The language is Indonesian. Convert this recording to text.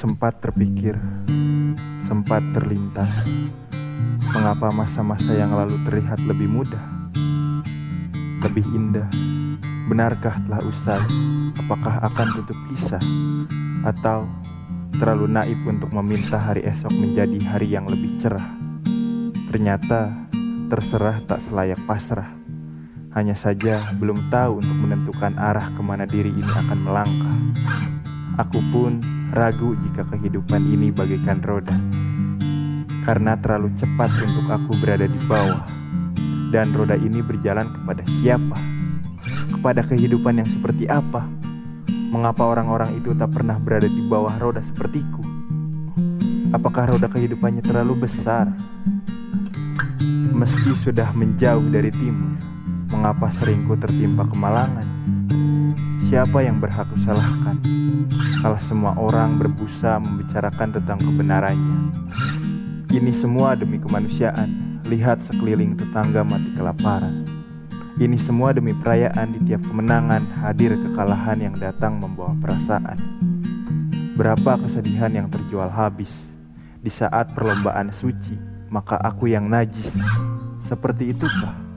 Sempat terpikir, sempat terlintas, mengapa masa-masa yang lalu terlihat lebih mudah, lebih indah. Benarkah telah usai? Apakah akan tutup kisah? Atau terlalu naif untuk meminta hari esok menjadi hari yang lebih cerah? Ternyata terserah tak selayak pasrah. Hanya saja belum tahu untuk menentukan arah kemana diri ini akan melangkah. Aku pun ragu jika kehidupan ini bagaikan roda, karena terlalu cepat untuk aku berada di bawah. Dan roda ini berjalan kepada siapa? Kepada kehidupan yang seperti apa? Mengapa orang-orang itu tak pernah berada di bawah roda sepertiku? Apakah roda kehidupannya terlalu besar? Meski sudah menjauh dari timur, mengapa seringku tertimpa kemalangan? Siapa yang berhak kusalahkan kalau semua orang berbusa membicarakan tentang kebenarannya? Ini semua demi kemanusiaan. Lihat sekeliling tetangga mati kelaparan. Ini semua demi perayaan. Di tiap kemenangan hadir kekalahan yang datang membawa perasaan. Berapa kesedihan yang terjual habis di saat perlombaan suci, maka aku yang najis. Seperti itukah